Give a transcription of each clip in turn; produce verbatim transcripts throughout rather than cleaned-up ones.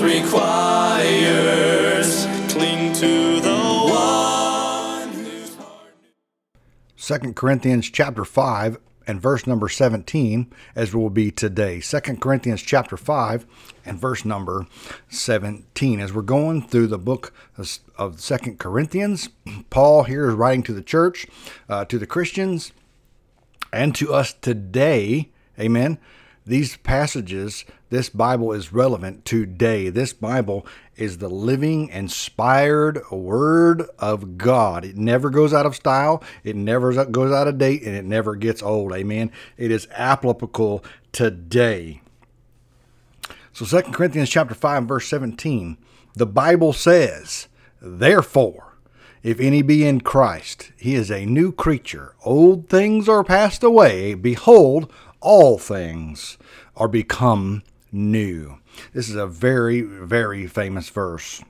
requires, cling to the one whose heart... Second Corinthians chapter five and verse number seventeen, as we will be today. Second Corinthians chapter five and verse number seventeen. As we're going through the book of Second Corinthians, Paul here is writing to the church, uh, to the Christians, and to us today. Amen. These passages, this Bible is relevant today. This Bible is the living, inspired Word of God. It never goes out of style. It never goes out of date, and it never gets old. Amen. It is applicable today. So Second Corinthians chapter five and verse seventeen, the Bible says, therefore, if any be in Christ, he is a new creature. Old things are passed away. Behold, all things are become new. This is a very, very famous verse.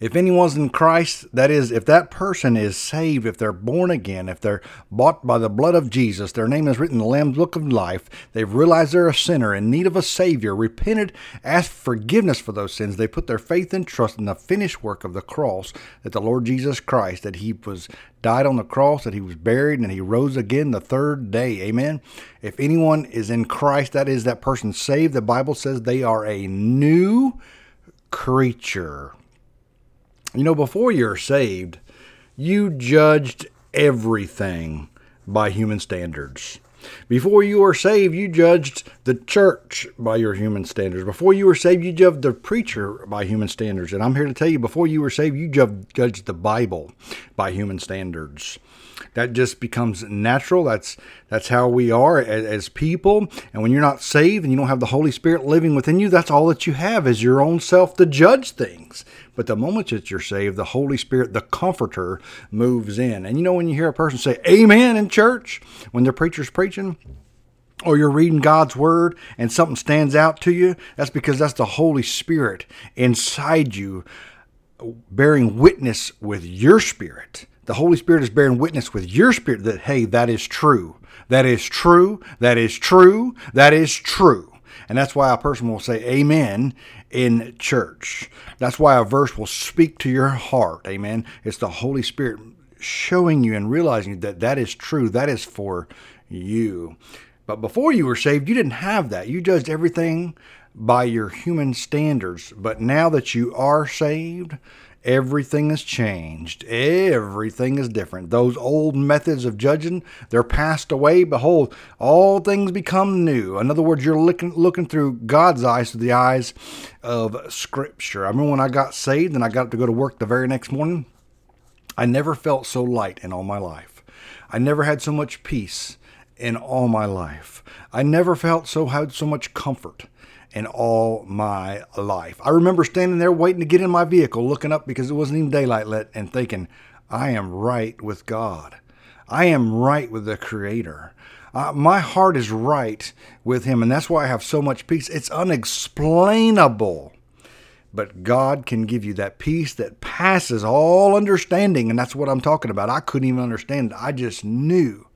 If anyone's in Christ, that is, if that person is saved, if they're born again, if they're bought by the blood of Jesus, their name is written in the Lamb's Book of Life, they've realized they're a sinner in need of a Savior, repented, asked forgiveness for those sins, they put their faith and trust in the finished work of the cross, that the Lord Jesus Christ, that he was died on the cross, that he was buried, and he rose again the third day. Amen. If anyone is in Christ, that is, that person saved, the Bible says they are a new creature. You know, before you're saved, you judged everything by human standards. Before you were saved, you judged the church by your human standards. Before you were saved, you judged the preacher by human standards. And I'm here to tell you, before you were saved, you judged the Bible by human standards. That just becomes natural. That's that's how we are as, as people. And when you're not saved and you don't have the Holy Spirit living within you, that's all that you have is your own self to judge things. But the moment that you're saved, the Holy Spirit, the Comforter, moves in. And you know, when you hear a person say amen in church, when the preacher's preaching, or you're reading God's Word and something stands out to you, that's because that's the Holy Spirit inside you bearing witness with your spirit. The Holy Spirit is bearing witness with your spirit that, hey, that is true. That is true. That is true. That is true. And that's why a person will say amen in church. That's why a verse will speak to your heart. Amen. It's the Holy Spirit showing you and realizing that that is true. That is for you. But before you were saved, you didn't have that. You judged everything by your human standards. But now that you are saved, everything has changed. Everything is different. Those old methods of judging, they're passed away. Behold, all things become new. In other words, you're looking looking through God's eyes, through the eyes of Scripture. I remember when I got saved and I got to go to work the very next morning, I never felt so light in all my life. I never had so much peace in all my life. I never felt so had so much comfort in all my life. I remember standing there waiting to get in my vehicle, looking up because it wasn't even daylight yet, and thinking, I am right with God. I am right with the Creator. Uh, my heart is right with Him, and that's why I have so much peace. It's unexplainable. But God can give you that peace that passes all understanding, and that's what I'm talking about. I couldn't even understand it. I just knew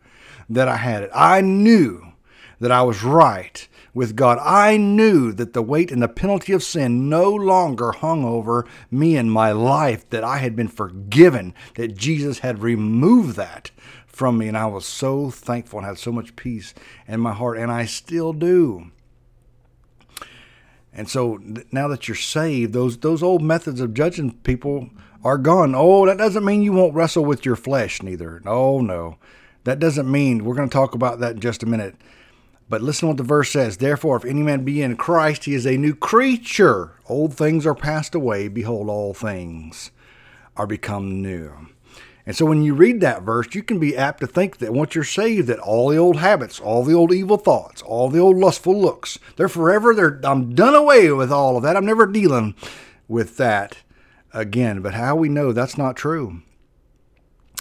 that I had it. I knew that I was right with God. I knew that the weight and the penalty of sin no longer hung over me in my life, that I had been forgiven, that Jesus had removed that from me. And I was so thankful and had so much peace in my heart, and I still do. And so now that you're saved, those those old methods of judging people are gone. Oh, that doesn't mean you won't wrestle with your flesh, neither. Oh, no. That doesn't mean, we're going to talk about that in just a minute. But listen to what the verse says. Therefore, if any man be in Christ, he is a new creature. Old things are passed away. Behold, all things are become new. And so when you read that verse, you can be apt to think that once you're saved, that all the old habits, all the old evil thoughts, all the old lustful looks, they're forever, they're, I'm done away with all of that. I'm never dealing with that again. But how we know that's not true.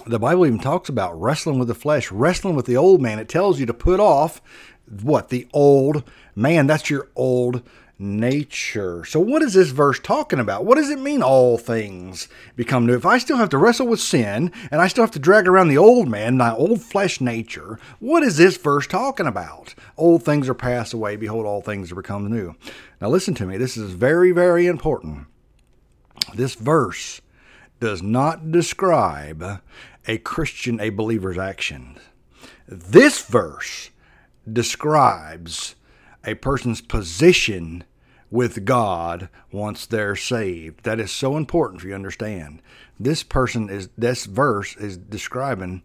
The Bible even talks about wrestling with the flesh, wrestling with the old man. It tells you to put off what? The old man. That's your old nature. So what is this verse talking about? What does it mean all things become new? If I still have to wrestle with sin and I still have to drag around the old man, my old flesh nature, what is this verse talking about? Old things are passed away. Behold, all things are become new. Now listen to me. This is very, very important. This verse does not describe a Christian, a believer's action. This verse describes a person's position with God once they're saved. That is so important for you to understand. This person is, this verse is describing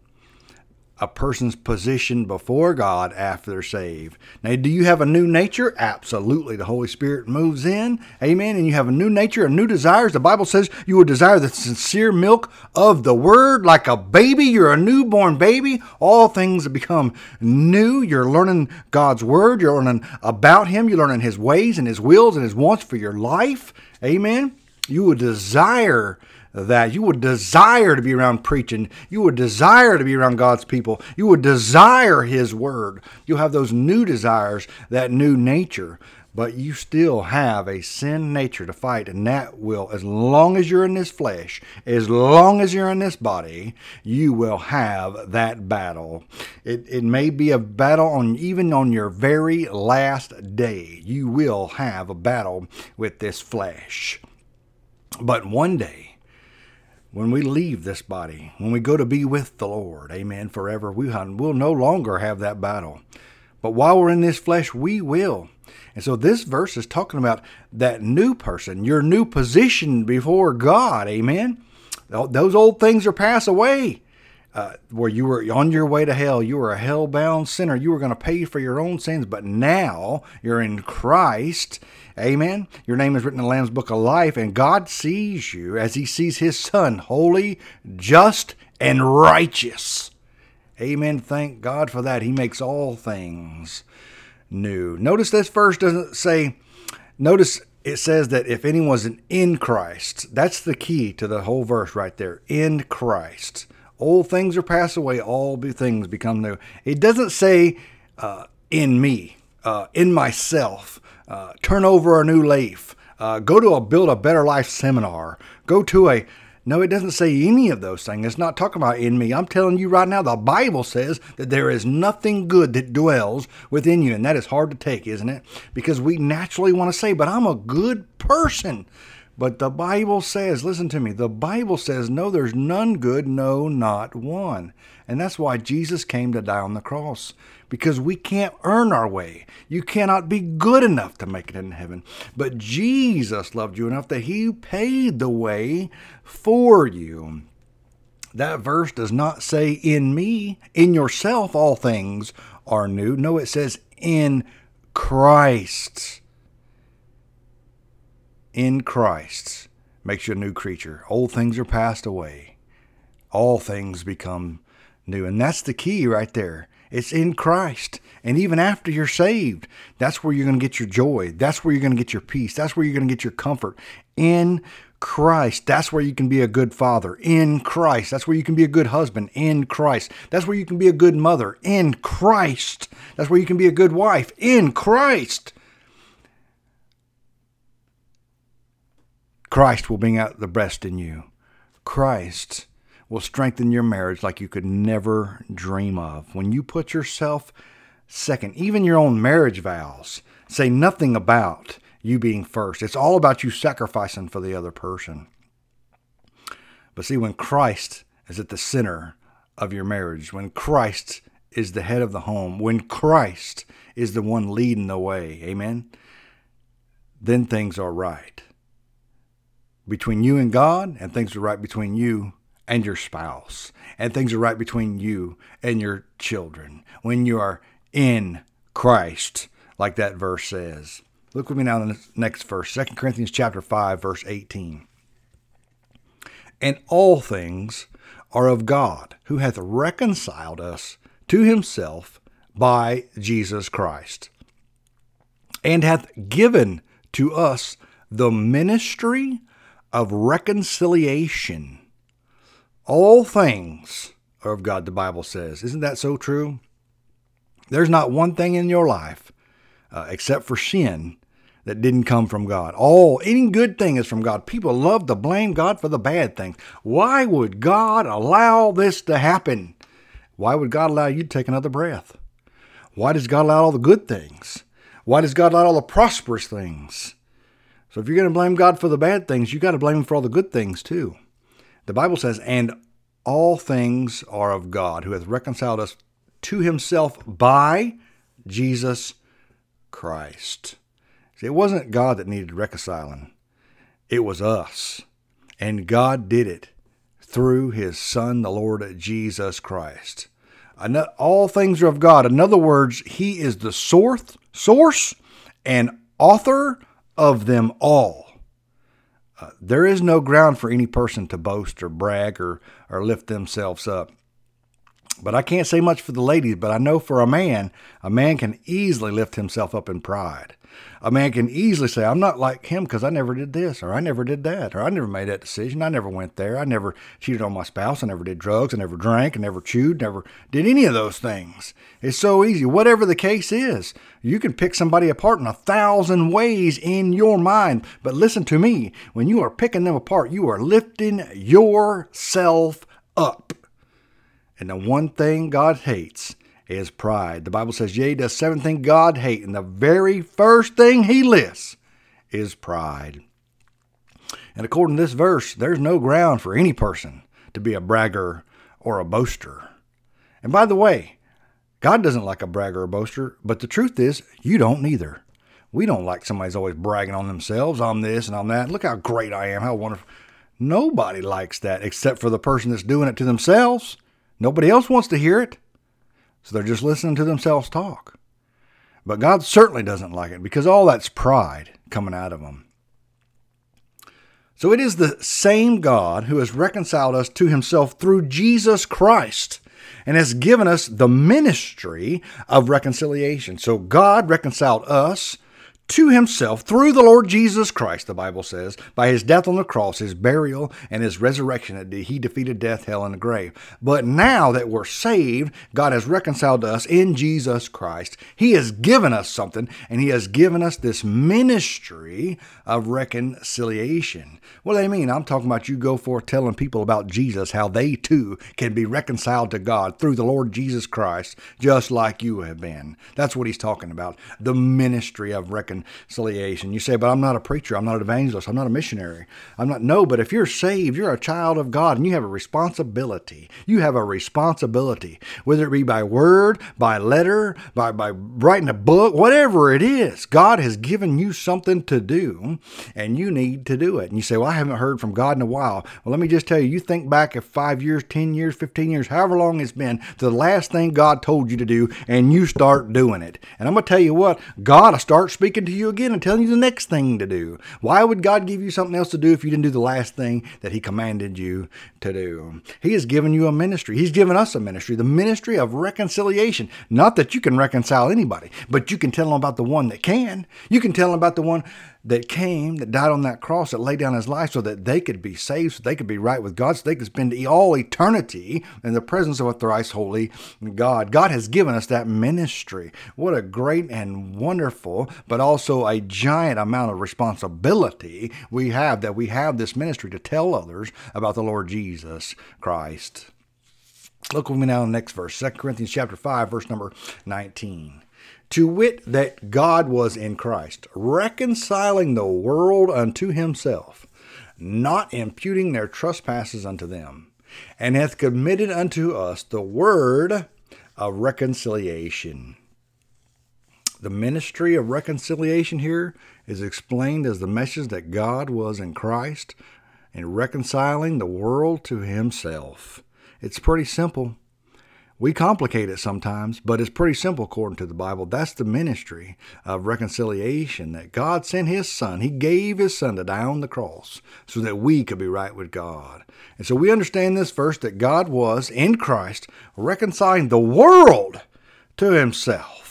a person's position before God after they're saved. Now, do you have a new nature? Absolutely. The Holy Spirit moves in. Amen. And you have a new nature, a new desires. The Bible says you will desire the sincere milk of the word like a baby. You're a newborn baby. All things have become new. You're learning God's word. You're learning about him. You're learning his ways and his wills and his wants for your life. Amen. You will desire that. You would desire to be around preaching. You would desire to be around God's people. You would desire his word. You'll have those new desires, that new nature, but you still have a sin nature to fight, and that will, as long as you're in this flesh, as long as you're in this body, you will have that battle. It, it may be a battle on even on your very last day. You will have a battle with this flesh. But one day, when we leave this body, when we go to be with the Lord, amen, forever, we will no longer have that battle. But while we're in this flesh, we will. And so this verse is talking about that new person, your new position before God, amen. Those old things are passed away. Uh, where you were on your way to hell, you were a hell-bound sinner. You were going to pay for your own sins, but now you're in Christ. Amen. Your name is written in the Lamb's Book of Life, and God sees you as he sees his son, holy, just, and righteous. Amen. Thank God for that. He makes all things new. Notice this verse doesn't say, notice it says that if anyone's in Christ, that's the key to the whole verse right there, in Christ. Old things are passed away. All things become new. It doesn't say uh, in me, uh, in myself, uh, turn over a new leaf, uh, go to a Build a Better Life seminar, go to a, no, it doesn't say any of those things. It's not talking about in me. I'm telling you right now, the Bible says that there is nothing good that dwells within you. And that is hard to take, isn't it? Because we naturally want to say, but I'm a good person. But the Bible says, listen to me, the Bible says, no, there's none good, no, not one. And that's why Jesus came to die on the cross, because we can't earn our way. You cannot be good enough to make it in heaven. But Jesus loved you enough that he paid the way for you. That verse does not say in me, in yourself, all things are new. No, it says in Christ. In Christ makes you a new creature. Old things are passed away. All things become new. And that's the key right there. It's in Christ. And even after you're saved, that's where you're going to get your joy. That's where you're going to get your peace. That's where you're going to get your comfort. In Christ. That's where you can be a good father. In Christ. That's where you can be a good husband. In Christ. That's where you can be a good mother. In Christ. That's where you can be a good wife. In Christ. Christ will bring out the best in you. Christ will strengthen your marriage like you could never dream of. When you put yourself second, even your own marriage vows say nothing about you being first. It's all about you sacrificing for the other person. But see, when Christ is at the center of your marriage, when Christ is the head of the home, when Christ is the one leading the way, amen, then things are right between you and God, and things are right between you and your spouse, and things are right between you and your children when you are in Christ, like that verse says. Look with me now in the next verse, Second Corinthians chapter five, verse eighteen. And all things are of God, who hath reconciled us to himself by Jesus Christ, and hath given to us the ministry of reconciliation. All things are of God, the Bible says. Isn't that so true? There's not one thing in your life, uh, except for sin, that didn't come from God. All, any good thing is from God. People love to blame God for the bad things. Why would God allow this to happen? Why would God allow you to take another breath? Why does God allow all the good things? Why does God allow all the prosperous things? So if you're going to blame God for the bad things, you got to blame him for all the good things too. The Bible says, and all things are of God, who hath reconciled us to himself by Jesus Christ. See, it wasn't God that needed reconciling. It was us. And God did it through his son, the Lord Jesus Christ. All things are of God. In other words, he is the source, source and author of them all. Uh, there is no ground for any person to boast or brag or, or lift themselves up. But I can't say much for the ladies, but I know for a man, a man can easily lift himself up in pride. A man can easily say, I'm not like him because I never did this, or I never did that, or I never made that decision. I never went there. I never cheated on my spouse. I never did drugs. I never drank. I never chewed. Never did any of those things. It's so easy. Whatever the case is, you can pick somebody apart in a thousand ways in your mind. But listen to me. When you are picking them apart, you are lifting yourself up. And the one thing God hates is pride. The Bible says, yea, does seven things God hate. And the very first thing he lists is pride. And according to this verse, there's no ground for any person to be a bragger or a boaster. And by the way, God doesn't like a bragger or boaster, but the truth is you don't either. We don't like somebody's always bragging on themselves. I'm this and I'm that. Look how great I am. How wonderful. Nobody likes that except for the person that's doing it to themselves. Nobody else wants to hear it, so they're just listening to themselves talk. But God certainly doesn't like it, because all that's pride coming out of them. So it is the same God who has reconciled us to himself through Jesus Christ and has given us the ministry of reconciliation. So God reconciled us to himself through the Lord Jesus Christ, the Bible says, by his death on the cross, his burial, and his resurrection. He defeated death, hell, and the grave. But now that we're saved, God has reconciled us in Jesus Christ. He has given us something, and he has given us this ministry of reconciliation. What do they mean? I'm talking about you go forth telling people about Jesus, how they too can be reconciled to God through the Lord Jesus Christ, just like you have been. That's what he's talking about, the ministry of reconciliation. Reconciliation. You say, but I'm not a preacher. I'm not an evangelist. I'm not a missionary. I'm not. No, but if you're saved, you're a child of God and you have a responsibility. You have a responsibility, whether it be by word, by letter, by, by writing a book, whatever it is, God has given you something to do and you need to do it. And you say, well, I haven't heard from God in a while. Well, let me just tell you, you think back at five years, ten years, fifteen years, however long it's been, the last thing God told you to do, and you start doing it. And I'm going to tell you what, God will start speaking to you again and telling you the next thing to do. Why would God give you something else to do if you didn't do the last thing that he commanded you to do? He has given you a ministry. He's given us a ministry, the ministry of reconciliation. Not that you can reconcile anybody, but you can tell them about the one that can. You can tell them about the one that came, that died on that cross, that laid down his life so that they could be saved, so they could be right with God, so they could spend all eternity in the presence of a thrice holy God. God has given us that ministry. What a great and wonderful, but also a giant amount of responsibility we have, that we have this ministry to tell others about the Lord Jesus Christ. Look with me now in the next verse, Second Corinthians chapter five, verse number nineteen. To wit, that God was in Christ, reconciling the world unto himself, not imputing their trespasses unto them, and hath committed unto us the word of reconciliation. The ministry of reconciliation here is explained as the message that God was in Christ and reconciling the world to himself. It's pretty simple. We complicate it sometimes, but it's pretty simple according to the Bible. That's the ministry of reconciliation, that God sent his son. He gave his son to die on the cross so that we could be right with God. And so we understand this first, that God was in Christ reconciling the world to himself.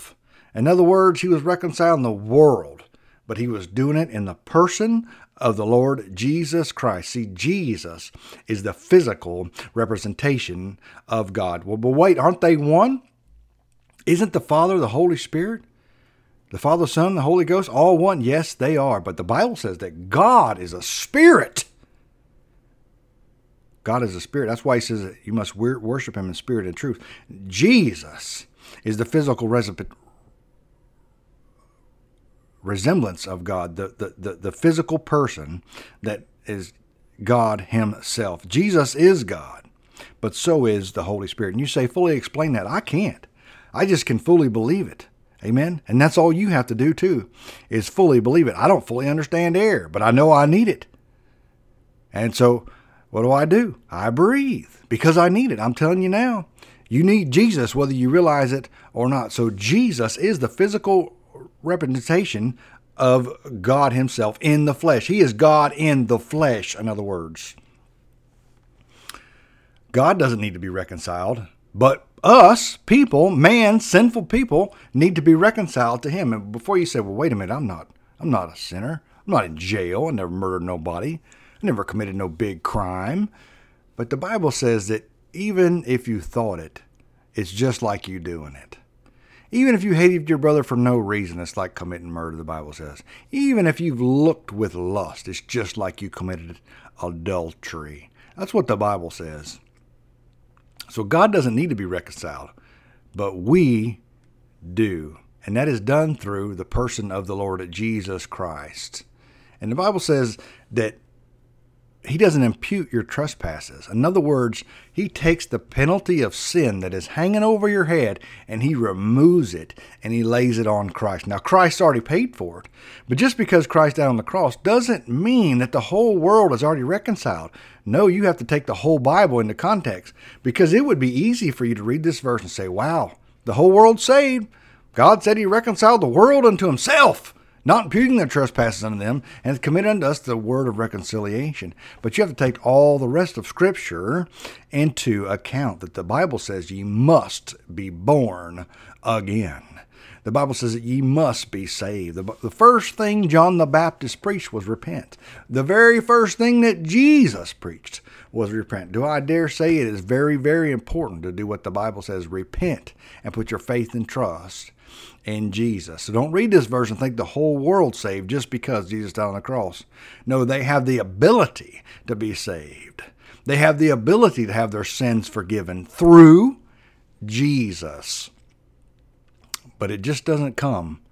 In other words, he was reconciling the world, but he was doing it in the person of the Lord Jesus Christ. See, Jesus is the physical representation of God. Well, but wait, aren't they one? Isn't the Father, the Holy Spirit, the Father, Son, the Holy Ghost, all one? Yes, they are. But the Bible says that God is a spirit. God is a spirit. That's why he says that you must worship him in spirit and truth. Jesus is the physical representation. Resemblance of God, the, the, the, the physical person that is God himself. Jesus is God, but so is the Holy Spirit. And you say, fully explain that. I can't. I just can fully believe it. Amen? And that's all you have to do too, is fully believe it. I don't fully understand air, but I know I need it. And so what do I do? I breathe because I need it. I'm telling you now, you need Jesus whether you realize it or not. So Jesus is the physical representation of God himself in the flesh. He is God in the flesh, in other words. God doesn't need to be reconciled, but us, people, man, sinful people, need to be reconciled to him. And before you say, well, wait a minute, I'm not, I'm not a sinner. I'm not in jail. I never murdered nobody. I never committed no big crime. But the Bible says that even if you thought it, it's just like you doing it. Even if you hated your brother for no reason, it's like committing murder, the Bible says. Even if you've looked with lust, it's just like you committed adultery. That's what the Bible says. So God doesn't need to be reconciled, but we do. And that is done through the person of the Lord Jesus Christ. And the Bible says that he doesn't impute your trespasses. In other words, he takes the penalty of sin that is hanging over your head and he removes it and he lays it on Christ. Now, Christ already paid for it, but just because Christ died on the cross doesn't mean that the whole world is already reconciled. No, you have to take the whole Bible into context, because it would be easy for you to read this verse and say, wow, the whole world's saved. God said he reconciled the world unto himself, not imputing their trespasses unto them, and hath committed unto us the word of reconciliation. But you have to take all the rest of Scripture into account, that the Bible says ye must be born again. The Bible says that ye must be saved. The, the first thing John the Baptist preached was repent. The very first thing that Jesus preached was repent. Do I dare say it is very, very important to do what the Bible says, repent, and put your faith and trust in Jesus. So don't read this verse and think the whole world's saved just because Jesus died on the cross. No, they have the ability to be saved. They have the ability to have their sins forgiven through Jesus. But it just doesn't come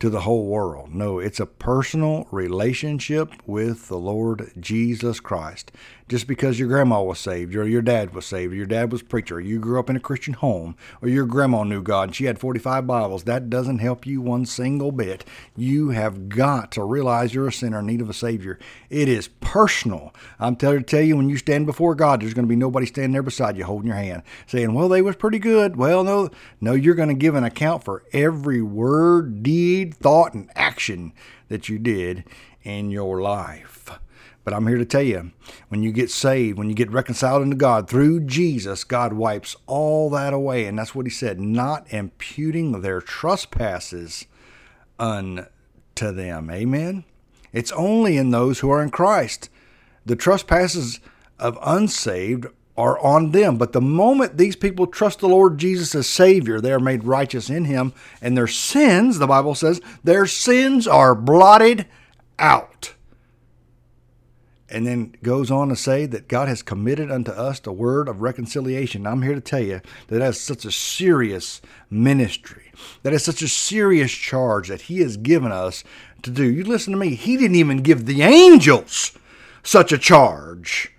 to the whole world. No, it's a personal relationship with the Lord Jesus Christ. Just because your grandma was saved, or your dad was saved, or your dad was a preacher, or you grew up in a Christian home, or your grandma knew God and she had forty-five Bibles, that doesn't help you one single bit. You have got to realize you're a sinner in need of a Savior. It is personal. I'm telling to tell you, when you stand before God, there's going to be nobody standing there beside you holding your hand saying, well, they was pretty good. Well, no, no, you're going to give an account for every word, deed, thought, and action that you did in your life. But I'm here to tell you, when you get saved, when you get reconciled into God through Jesus, God wipes all that away. And that's what he said, not imputing their trespasses unto them. Amen. It's only in those who are in Christ. The trespasses of unsaved are on them. But the moment these people trust the Lord Jesus as Savior, they are made righteous in him, and their sins, the Bible says, their sins are blotted out. And then goes on to say that God has committed unto us the word of reconciliation. I'm here to tell you that that's such a serious ministry. That is such a serious charge that he has given us to do. You listen to me. He didn't even give the angels such a charge.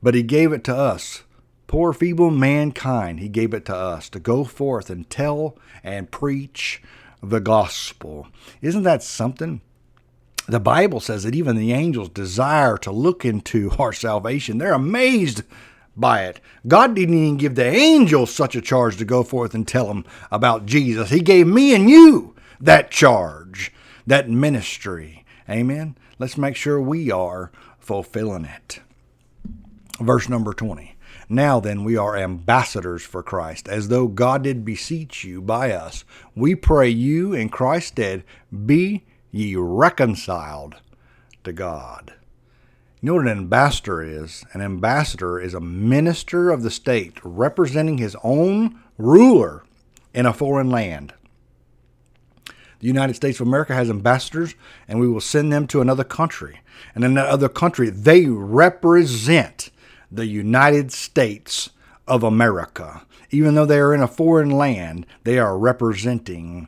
But he gave it to us, poor feeble mankind. He gave it to us to go forth and tell and preach the gospel. Isn't that something? The Bible says that even the angels desire to look into our salvation. They're amazed by it. God didn't even give the angels such a charge to go forth and tell them about Jesus. He gave me and you that charge, that ministry. Amen. Let's make sure we are fulfilling it. Verse number twenty. Now then, we are ambassadors for Christ, as though God did beseech you by us. We pray you in Christ's stead, be ye reconciled to God. You know what an ambassador is? An ambassador is a minister of the state representing his own ruler in a foreign land. The United States of America has ambassadors, and we will send them to another country. And in that other country, they represent the United States of America. Even though they are in a foreign land, they are representing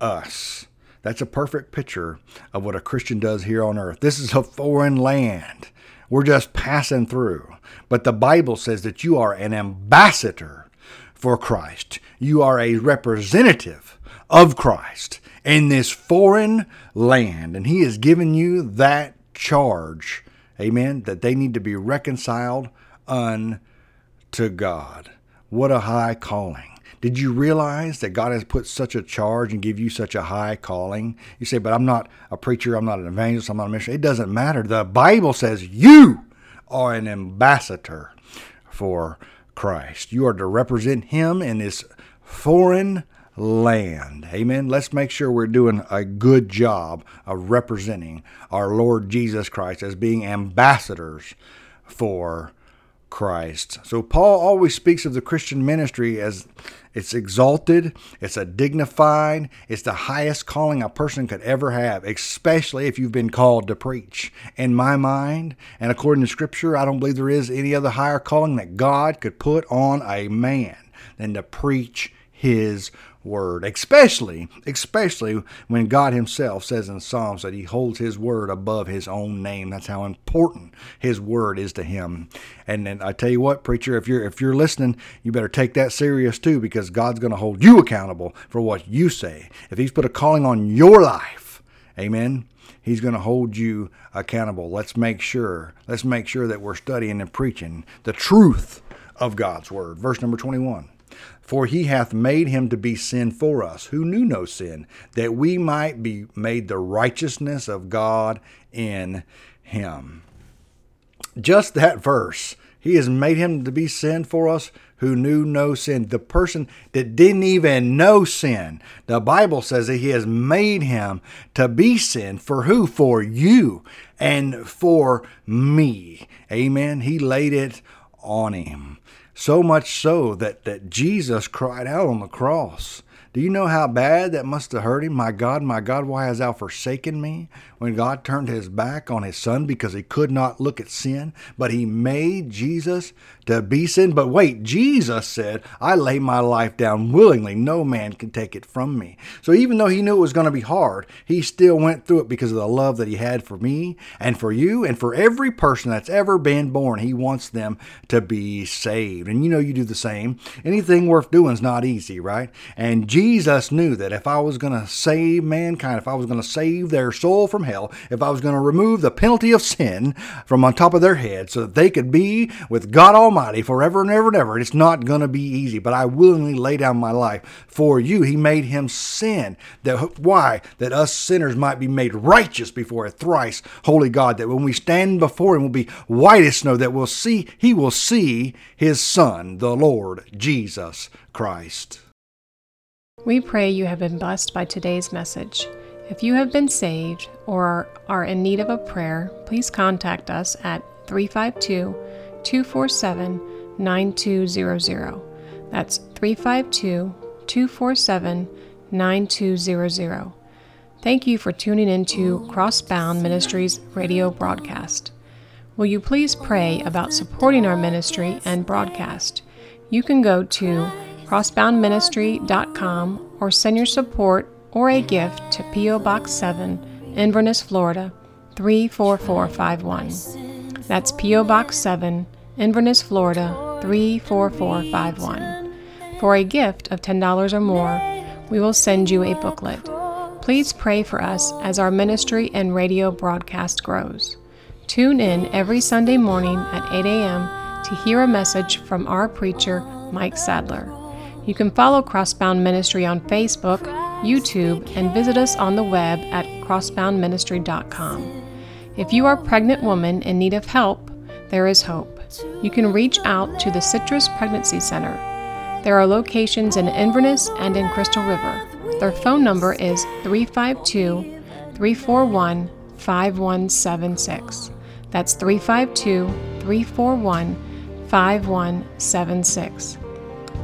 us. That's a perfect picture of what a Christian does here on earth. This is a foreign land. We're just passing through. But the Bible says that you are an ambassador for Christ. You are a representative of Christ in this foreign land. And he has given you that charge, amen, that they need to be reconciled unto God. What a high calling. Did you realize that God has put such a charge and give you such a high calling? You say, but I'm not a preacher, I'm not an evangelist, I'm not a missionary. It doesn't matter. The Bible says you are an ambassador for Christ. You are to represent him in this foreign land. Amen. Let's make sure we're doing a good job of representing our Lord Jesus Christ as being ambassadors for Christ. So Paul always speaks of the Christian ministry as it's exalted, it's a dignified, it's the highest calling a person could ever have, especially if you've been called to preach. In my mind, and according to Scripture, I don't believe there is any other higher calling that God could put on a man than to preach his word, especially, especially when God himself says in Psalms that he holds his word above his own name. That's how important his word is to him. And then I tell you what, preacher, if you're if you're listening, you better take that serious too, because God's going to hold you accountable for what you say. If he's put a calling on your life, amen, he's going to hold you accountable. Let's make sure, let's make sure that we're studying and preaching the truth of God's word. Verse number twenty-one. For he hath made him to be sin for us, who knew no sin, that we might be made the righteousness of God in him. Just that verse. He has made him to be sin for us, who knew no sin. The person that didn't even know sin. The Bible says that he has made him to be sin for who? For you and for me. Amen. He laid it on him. So much so that, that Jesus cried out on the cross. Do you know how bad that must have hurt him? My God, my God, why hast thou forsaken me? When God turned his back on his son because he could not look at sin, but he made Jesus to be sin. But wait, Jesus said, I lay my life down willingly. No man can take it from me. So even though he knew it was going to be hard, he still went through it because of the love that he had for me and for you and for every person that's ever been born. He wants them to be saved. And you know you do the same. Anything worth doing is not easy, right? And Jesus Jesus knew that if I was going to save mankind, if I was going to save their soul from hell, if I was going to remove the penalty of sin from on top of their head so that they could be with God Almighty forever and ever and ever, it's not going to be easy, but I willingly lay down my life for you. He made him sin. That, why? That us sinners might be made righteous before a thrice holy God, that when we stand before him, we'll be white as snow, that we'll see, he will see his son, the Lord Jesus Christ. We pray you have been blessed by today's message. If you have been saved or are in need of a prayer, please contact us at three five two, two four seven, nine two zero zero. That's three five two, two four seven, nine two zero zero. Thank you for tuning into Crossbound Ministries radio broadcast. Will you please pray about supporting our ministry and broadcast? You can go to crossbound ministry dot com or send your support or a gift to P O Box seven, Inverness, Florida three four four five one. That's P O Box seven, Inverness, Florida three four four five one. For a gift of ten dollars or more, we will send you a booklet. Please pray for us as our ministry and radio broadcast grows. Tune in every Sunday morning at eight a.m. to hear a message from our preacher, Mike Sadler. You can follow Crossbound Ministry on Facebook, YouTube, and visit us on the web at crossbound ministry dot com. If you are a pregnant woman in need of help, there is hope. You can reach out to the Citrus Pregnancy Center. There are locations in Inverness and in Crystal River. Their phone number is three five two, three four one, five one seven six. That's three five two, three four one, five one seven six.